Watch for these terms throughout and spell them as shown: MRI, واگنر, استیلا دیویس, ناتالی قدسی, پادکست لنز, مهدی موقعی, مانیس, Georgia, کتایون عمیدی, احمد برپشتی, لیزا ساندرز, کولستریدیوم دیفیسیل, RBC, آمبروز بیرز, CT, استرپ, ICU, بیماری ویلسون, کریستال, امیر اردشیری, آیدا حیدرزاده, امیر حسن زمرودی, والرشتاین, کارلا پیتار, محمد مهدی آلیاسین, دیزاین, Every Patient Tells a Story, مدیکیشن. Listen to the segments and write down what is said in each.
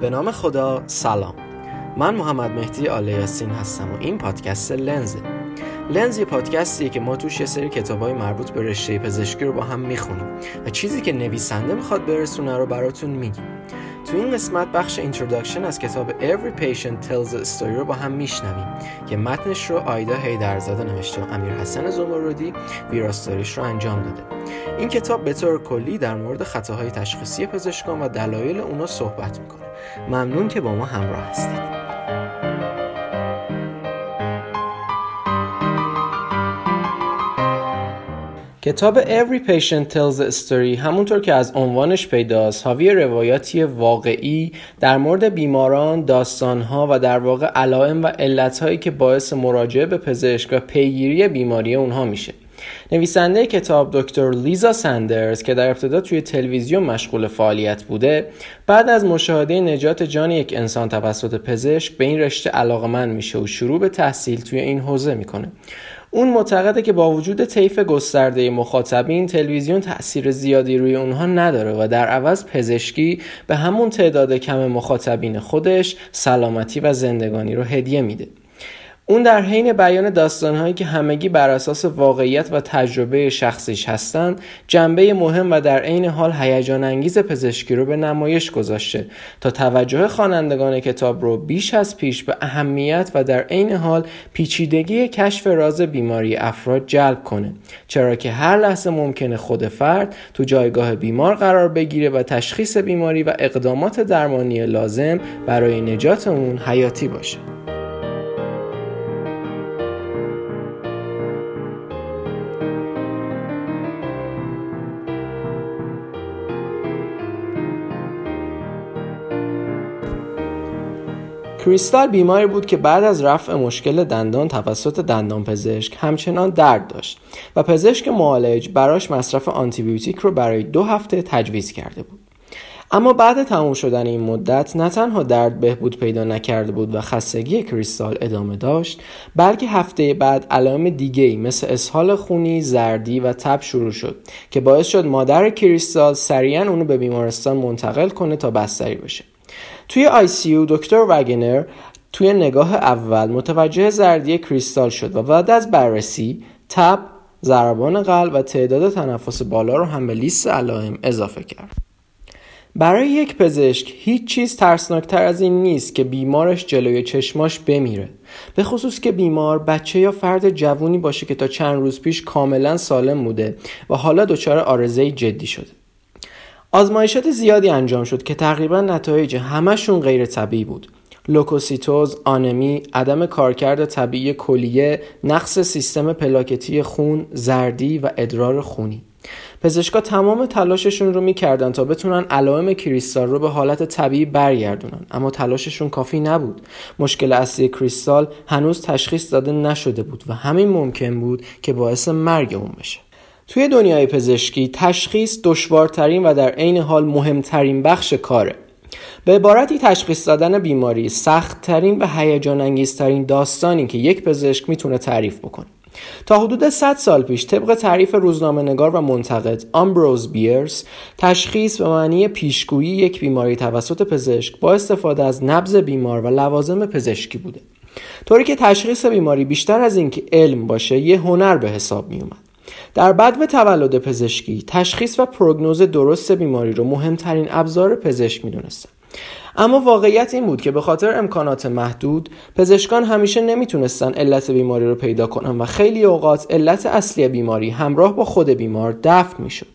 به نام خدا، سلام. من محمد مهدی آلیاسین هستم و این پادکست لنزه. لنز یه پادکستیه که ما توش یه سری کتابای مربوط به رشته پزشکی رو با هم میخونیم و چیزی که نویسنده میخواد برسونه رو براتون میگیم. تو این قسمت بخش اینتروداکشن از کتاب Every Patient Tells a Story رو با هم میشنویم که متنش رو آیدا حیدرزاده نوشته و امیر حسن زمرودی ویراستاریش رو انجام داده. این کتاب به طور کلی در مورد خطاهای تشخیصی پزشکان و دلایل اونا صحبت میکنه. ممنون که با ما همراه هستید. کتاب Every Patient Tells a Story همونطور که از عنوانش پیداست حاوی روایاتی واقعی در مورد بیماران، داستانها و در واقع علائم و علتهایی که باعث مراجعه به پزشک و پیگیری بیماری اونها میشه. نویسنده کتاب دکتر لیزا ساندرز که در ابتدا توی تلویزیون مشغول فعالیت بوده، بعد از مشاهده نجات جان یک انسان توسط پزشک به این رشته علاقه‌مند میشه و شروع به تحصیل توی این حوزه میکنه. اون معتقده که با وجود طیف گسترده مخاطبین، تلویزیون تأثیر زیادی روی اونها نداره و در عوض پزشکی به همون تعداد کم مخاطبین خودش سلامتی و زندگانی رو هدیه میده. اون در حین بیان داستان‌هایی که همگی بر اساس واقعیت و تجربه شخصیش هستند، جنبه مهم و در عین حال هیجان انگیز پزشکی رو به نمایش گذاشته تا توجه خوانندگان کتاب رو بیش از پیش به اهمیت و در عین حال پیچیدگی کشف راز بیماری افراد جلب کنه، چرا که هر لحظه ممکنه خود فرد تو جایگاه بیمار قرار بگیره و تشخیص بیماری و اقدامات درمانی لازم برای نجات اون حیاتی باشه. کریستال بیماری بود که بعد از رفع مشکل دندان توسط دندانپزشک همچنان درد داشت و پزشک معالج براش مصرف آنتیبیوتیک رو برای 2 هفته تجویز کرده بود. اما بعد تموم شدن این مدت نه تنها درد بهبود پیدا نکرده بود و خستگی کریستال ادامه داشت، بلکه هفته بعد علائم دیگه‌ای مثل اسهال خونی، زردی و تب شروع شد که باعث شد مادر کریستال سریعاً اونو به بیمارستان منتقل کنه تا بستری بشه. توی ICU دکتر واگنر توی نگاه اول متوجه زردی کریستال شد و بعد از بررسی تب، ضربان قلب و تعداد تنفس بالا رو هم به لیست علائم اضافه کرد. برای یک پزشک هیچ چیز ترسناکتر از این نیست که بیمارش جلوی چشماش بمیره، به خصوص که بیمار بچه یا فرد جوونی باشه که تا چند روز پیش کاملا سالم بوده و حالا دچار عارضه‌ای جدی شده. آزمایشات زیادی انجام شد که تقریبا نتایج همشون غیر طبیعی بود. لوکوسیتوز، آنمی، عدم کارکرد طبیعی کلیه، نقص سیستم پلاکتی خون، زردی و ادرار خونی. پزشکا تمام تلاششون رو می‌کردن تا بتونن علائم کریستال رو به حالت طبیعی برگردونن، اما تلاششون کافی نبود. مشکل اصلی کریستال هنوز تشخیص داده نشده بود و همین ممکن بود که باعث مرگ اون بشه. توی دنیای پزشکی تشخیص دشوارترین و در عین حال مهمترین بخش کاره. به عبارتی تشخیص دادن بیماری سخت‌ترین و هیجان انگیزترین داستانی که یک پزشک میتونه تعریف بکنه. تا حدود 100 سال پیش طبق تعریف روزنامه‌نگار و منتقد آمبروز بیرز، تشخیص به معنی پیشگویی یک بیماری توسط پزشک با استفاده از نبض بیمار و لوازم پزشکی بوده، طوری که تشخیص بیماری بیشتر از اینکه علم باشه یه هنر به حساب میومد. در بدو تولد پزشکی تشخیص و پروگنوز درست بیماری رو مهمترین ابزار پزشک می‌دونستن، اما واقعیت این بود که به خاطر امکانات محدود پزشکان همیشه نمیتونستن علت بیماری رو پیدا کنن و خیلی اوقات علت اصلی بیماری همراه با خود بیمار دفن میشد.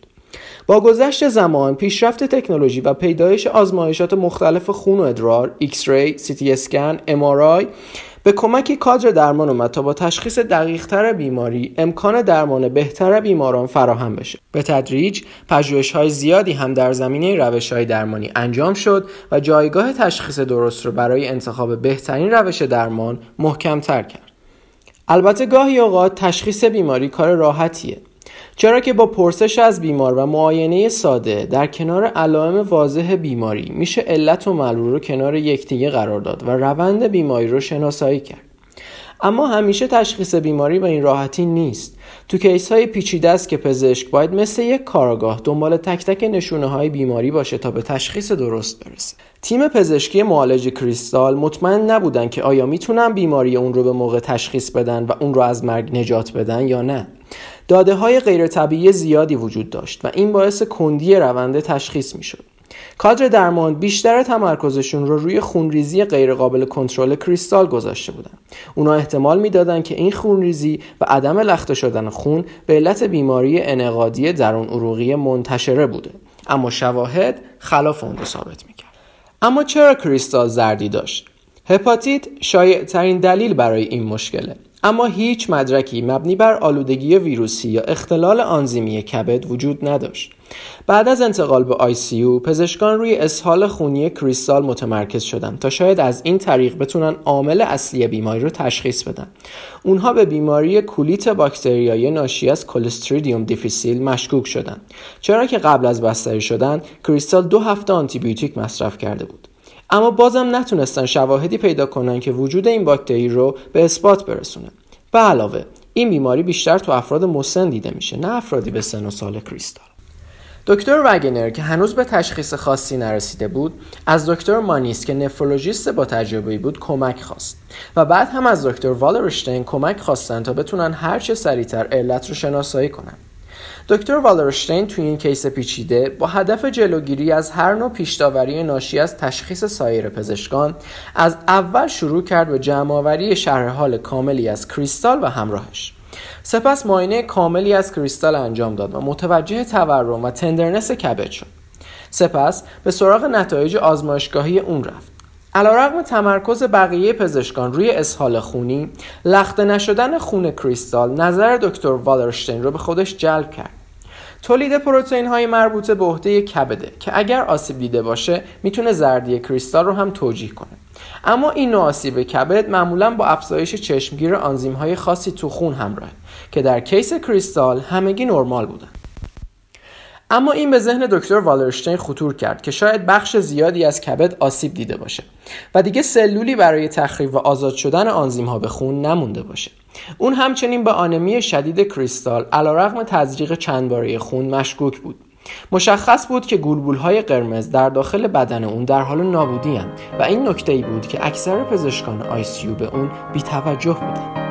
با گذشت زمان، پیشرفت تکنولوژی و پیدایش آزمایشات مختلف خون و ادرار، X-ray، CT اسکن، MRI به کمک کادر درمان اومد تا با تشخیص دقیق‌تر بیماری امکان درمان بهتر بیماران فراهم بشه. به تدریج پژوهش‌های زیادی هم در زمینه روش‌های درمانی انجام شد و جایگاه تشخیص درست رو برای انتخاب بهترین روش درمان محکم‌تر کرد. البته گاهی اوقات تشخیص بیماری کار راحتیه، چرا که با پرسش از بیمار و معاینه ساده در کنار علائم واضح بیماری میشه علت و معلول رو کنار یکدیگه قرار داد و روند بیماری رو شناسایی کرد. اما همیشه تشخیص بیماری با این راحتی نیست. تو کیس‌های پیچیده است که پزشک باید مثل یک کارآگاه دنبال تک تک نشونه‌های بیماری باشه تا به تشخیص درست برسه. تیم پزشکی معالج کریستال مطمئن نبودن که آیا میتونن بیماری اون رو به موقع تشخیص بدن و اون رو از مرگ نجات بدن یا نه. داده‌های غیرطبیعی زیادی وجود داشت و این باعث کندی روند تشخیص میشد. کادر درمان بیشتر تمرکزشون رو روی خونریزی غیرقابل کنترل کریستال گذاشته بودن. اونا احتمال میدادن که این خونریزی و عدم لخته شدن خون به علت بیماری انعقادی درون عروقی منتشره بوده، اما شواهد خلاف اون رو ثابت میکرد. اما چرا کریستال زردی داشت؟ هپاتیت شایع ترین دلیل برای این مشکله، اما هیچ مدرکی مبنی بر آلودگی ویروسی یا اختلال آنزیمی کبد وجود نداشت. بعد از انتقال به ICU، پزشکان روی اسهال خونی کریستال متمرکز شدند تا شاید از این طریق بتونن عامل اصلی بیماری رو تشخیص بدن. اونها به بیماری کولیت باکتریایی ناشی از کولستریدیوم دیفیسیل مشکوک شدند، چرا که قبل از بستری شدن کریستال 2 هفته آنتیبیوتیک مصرف کرده بود. اما بازم نتونستن شواهدی پیدا کنن که وجود این باکتری رو به اثبات برسونه. به علاوه این بیماری بیشتر تو افراد مسن دیده میشه، نه افرادی به سن و سال کریستال. دکتر واگنر که هنوز به تشخیص خاصی نرسیده بود، از دکتر مانیس که نفرولوژیست با تجربه‌ای بود کمک خواست و بعد هم از دکتر والرشتاین کمک خواستن تا بتونن هر چه سریعتر علت رو شناسایی کنن. دکتر والرشتاین توی این کیس پیچیده با هدف جلوگیری از هر نوع پیش‌داوری ناشی از تشخیص سایر پزشکان، از اول شروع کرد به جمع‌آوری شرح حال کاملی از کریستال و همراهش. سپس معاینه کاملی از کریستال انجام داد و متوجه تورم و تندرنس کبد شد. سپس به سراغ نتایج آزمایشگاهی اون رفت. علیرغم تمرکز بقیه پزشکان روی اسهال خونی، لخته نشدن خون کریستال نظر دکتر والرشتاین رو به خودش جلب کرد. تولید پروتئین‌های مربوطه به عهده کبده که اگر آسیب دیده باشه میتونه زردی کریستال رو هم توجیه کنه. اما این آسیب کبد معمولاً با افزایش چشمگیر آنزیم‌های خاصی تو خون همراهه که در کیس کریستال همگی نرمال بودن. اما این به ذهن دکتر والرشتاین خطور کرد که شاید بخش زیادی از کبد آسیب دیده باشه و دیگه سلولی برای تخریب و آزاد شدن آنزیم‌ها به خون نمونده باشه. اون همچنین به آنمی شدید کریستال علیرغم تزریق چند باره خون مشکوک بود. مشخص بود که گلبولهای قرمز در داخل بدن اون در حال نابودی اند و این نکته‌ای بود که اکثر پزشکان ICU به اون بی‌توجه بودند.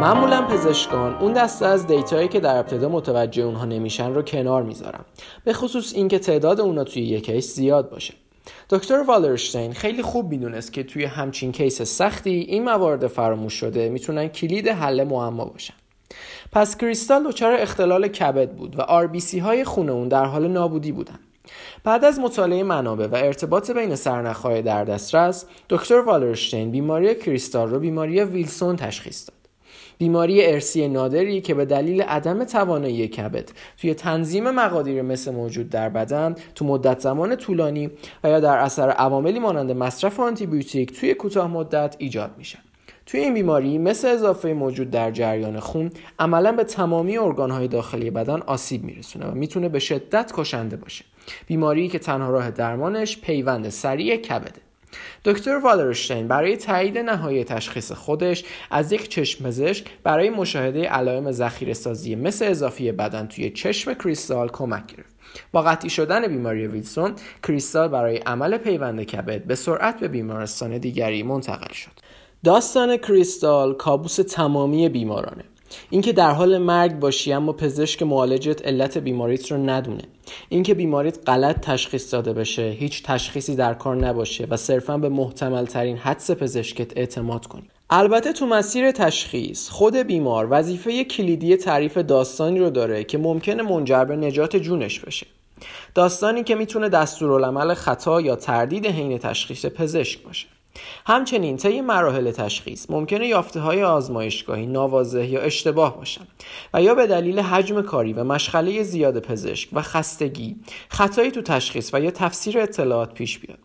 معمولا پزشکان اون دسته از دیتایی که در ابتدا متوجه اونها نمیشن رو کنار میذارن، به خصوص اینکه تعداد اونها توی یک کیس زیاد باشه. دکتر والرشتاین خیلی خوب میدونست که توی همچین کیس سختی این موارد فراموش شده میتونن کلید حل معما باشن. پس کریستال دچار اختلال کبد بود و RBC های خون اون در حال نابودی بودن. بعد از مطالعه منابع و ارتباط بین سرنخ‌های در دسترس، دکتر والرشتاین بیماری کریستال رو بیماری ویلسون تشخیص داد. بیماری ارثی نادری که به دلیل عدم توانایی کبد توی تنظیم مقادیر مس موجود در بدن تو مدت زمان طولانی و یا در اثر عواملی مانند مصرف آنتیبیوتیک توی کوتاه مدت ایجاد میشن. توی این بیماری مس اضافه موجود در جریان خون عملاً به تمامی ارگان‌های داخلی بدن آسیب میرسونه و میتونه به شدت کشنده باشه. بیماری که تنها راه درمانش پیوند سریع کبده. دکتر والرشتاین برای تایید نهایی تشخیص خودش از یک چشم پزشک برای مشاهده علائم ذخیره‌سازی مس اضافی بدن توی چشم کریستال کمک گرفت. با قطعی شدن بیماری ویلسون، کریستال برای عمل پیوند کبد به سرعت به بیمارستان دیگری منتقل شد. داستان کریستال کابوس تمامی بیمارانه. اینکه در حال مرگ باشی اما پزشک معالجت علت بیماریت رو ندونه، اینکه بیماریت غلط تشخیص داده بشه، هیچ تشخیصی در کار نباشه و صرفاً به محتمل ترین حدس پزشکت اعتماد کنی. البته تو مسیر تشخیص خود بیمار وظیفه کلیدی تعریف داستانی رو داره که ممکنه منجر به نجات جونش بشه، داستانی که میتونه دستورالعمل خطا یا تردید حین تشخیص پزشک باشه. همچنین طی مراحل تشخیص ممکنه یافته‌های آزمایشگاهی ناواضح یا اشتباه باشن و یا به دلیل حجم کاری و مشغله زیاد پزشک و خستگی خطایی تو تشخیص و یا تفسیر اطلاعات پیش بیاد.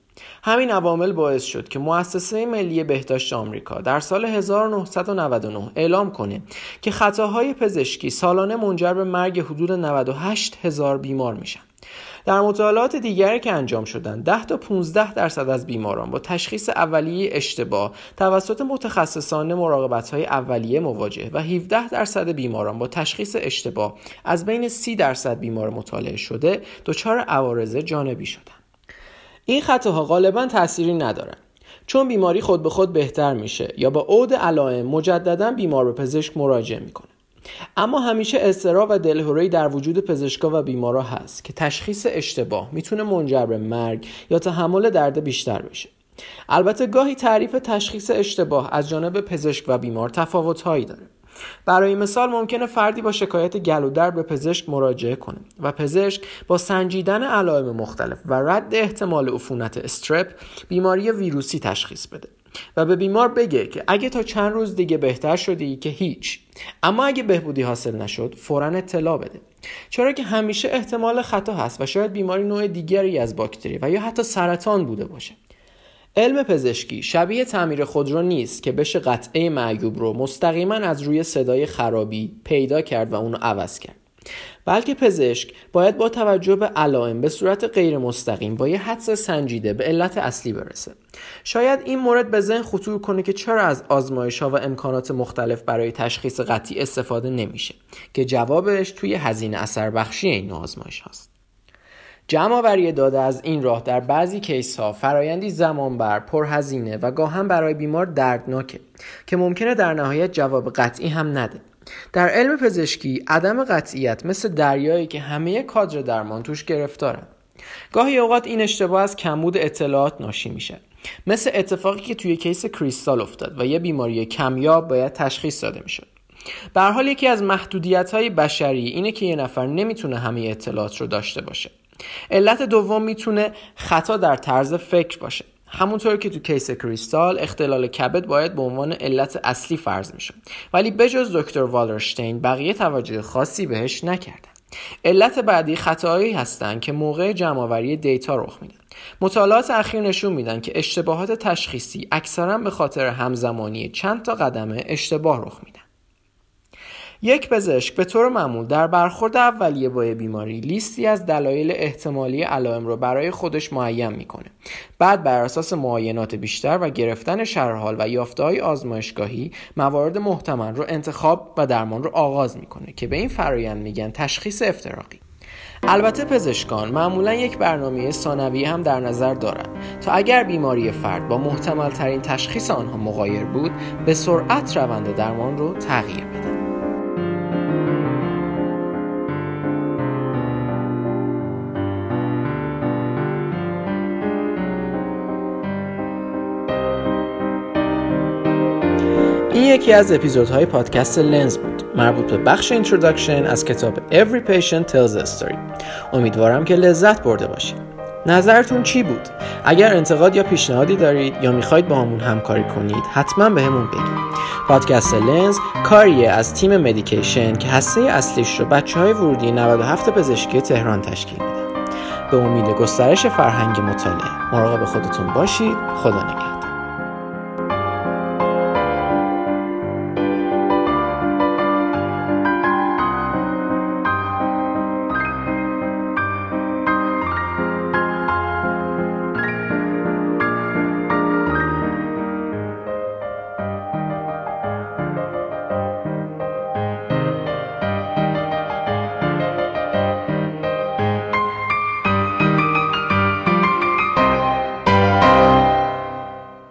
همین عوامل باعث شد که مؤسسه ملی بهداشت آمریکا در سال 1999 اعلام کنه که خطاهای پزشکی سالانه منجر به مرگ حدود 98,000 بیمار میشن. در مطالعات دیگری که انجام شدند 10 تا 15% از بیماران با تشخیص اولیه اشتباه توسط متخصصان مراقبت‌های اولیه مواجه و 17% بیماران با تشخیص اشتباه از بین 30% بیمار مطالعه شده دچار عوارض جانبی شدند. این خطاها غالباً تأثیری ندارند چون بیماری خود به خود بهتر میشه یا با عود علائم مجدداً بیمار به پزشک مراجعه میکنه. اما همیشه اضطراب و دلهره‌ای در وجود پزشکا و بیمارا هست که تشخیص اشتباه میتونه منجر به مرگ یا تحمل درد بیشتر بشه. البته گاهی تعریف تشخیص اشتباه از جانب پزشک و بیمار تفاوت‌هایی داره. برای مثال ممکنه فردی با شکایت گلودرد به پزشک مراجعه کنه و پزشک با سنجیدن علائم مختلف و رد احتمال عفونت استرپ بیماری ویروسی تشخیص بده و به بیمار بگه که اگه تا چند روز دیگه بهتر شدی که هیچ، اما اگه بهبودی حاصل نشد فوراً اطلاع بده، چرا که همیشه احتمال خطا هست و شاید بیماری نوع دیگری از باکتری و یا حتی سرطان بوده باشه. علم پزشکی شبیه تعمیر خودرو نیست که بشه قطعه معیوب رو مستقیما از روی صدای خرابی پیدا کرد و اونو عوض کرد، بلکه پزشک باید با توجه به علائم به صورت غیر مستقیم با یه حدس سنجیده به علت اصلی برسه. شاید این مورد به ذهن خطور کنه که چرا از آزمایش‌ها و امکانات مختلف برای تشخیص قطعی استفاده نمیشه که جوابش توی هزینه اثر بخشی این آزمایش هاست. جمع آوری داده از این راه در بعضی کیس‌ها فرآیندی زمانبر، پرهزینه و گاهن برای بیمار دردناکه که ممکنه در نهایت جواب قطعی هم نده. در علم پزشکی عدم قطعیت مثل دریایی که همه کادر درمان توش گرفتارن. گاهی اوقات این اشتباه از کمبود اطلاعات ناشی میشه، مثل اتفاقی که توی کیس کریستال افتاد و یه بیماری کمیاب باید تشخیص داده میشد. به هر حال یکی از محدودیت‌های بشری اینه که یه نفر نمیتونه همه اطلاعات رو داشته باشه. علت دوم میتونه خطا در طرز فکر باشه. همونطور که تو کیس کریستال اختلال کبد باید به عنوان علت اصلی فرض میشه، ولی بجز دکتر والرشتاین بقیه توجه خاصی بهش نکردن. علت بعدی خطاهایی هستن که موقع جمع‌آوری دیتا رخ میدن. مطالعات اخیر نشون میدن که اشتباهات تشخیصی اکثرا به خاطر همزمانی چند تا قدم اشتباه رخ میدن. یک پزشک به طور معمول در برخورد اولیه با بیماری لیستی از دلایل احتمالی علائم رو برای خودش معین میکنه. بعد بر اساس معاینات بیشتر و گرفتن شرح حال و یافته‌های آزمایشگاهی موارد محتمل رو انتخاب و درمان رو آغاز میکنه که به این فرآیند میگن تشخیص افتراقی. البته پزشکان معمولا یک برنامه ثانویه هم در نظر دارن تا اگر بیماری فرد با محتمل ترین تشخیص آنها مغایر بود به سرعت روند درمان رو تغییر بدن. این یکی از اپیزودهای پادکست لنز بود، مربوط به بخش اینتروداکشن از کتاب Every Patient Tells a Story. امیدوارم که لذت برده باشید. نظرتون چی بود؟ اگر انتقاد یا پیشنهادی دارید یا میخواید با همون همکاری کنید حتما به همون بگید. پادکست لنز کاریه از تیم مدیکیشن که هسته اصلیش رو بچه‌های ورودی 97 پزشکی تهران تشکیل میدن. به امید گسترش فرهنگ مطالعه مراقب خودتون باشید. خدا نگهدار.